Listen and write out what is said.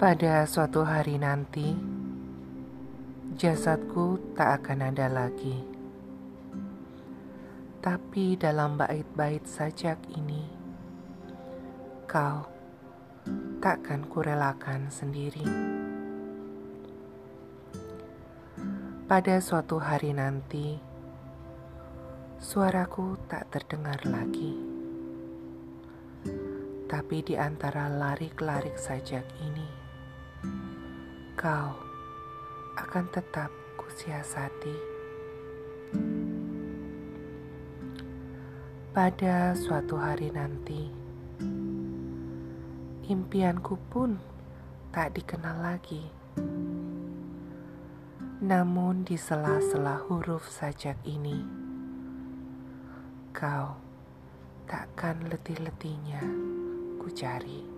Pada suatu hari nanti, jasadku tak akan ada lagi. Tapi dalam bait-bait sajak ini, kau takkan kurelakan sendiri. Pada suatu hari nanti, suaraku tak terdengar lagi. Tapi di antara larik-larik sajak ini, kau akan tetap kusiasati. Pada suatu hari nanti, impianku pun tak dikenal lagi. Namun di sela-sela huruf sajak ini, kau takkan letih-letihnya ku cari.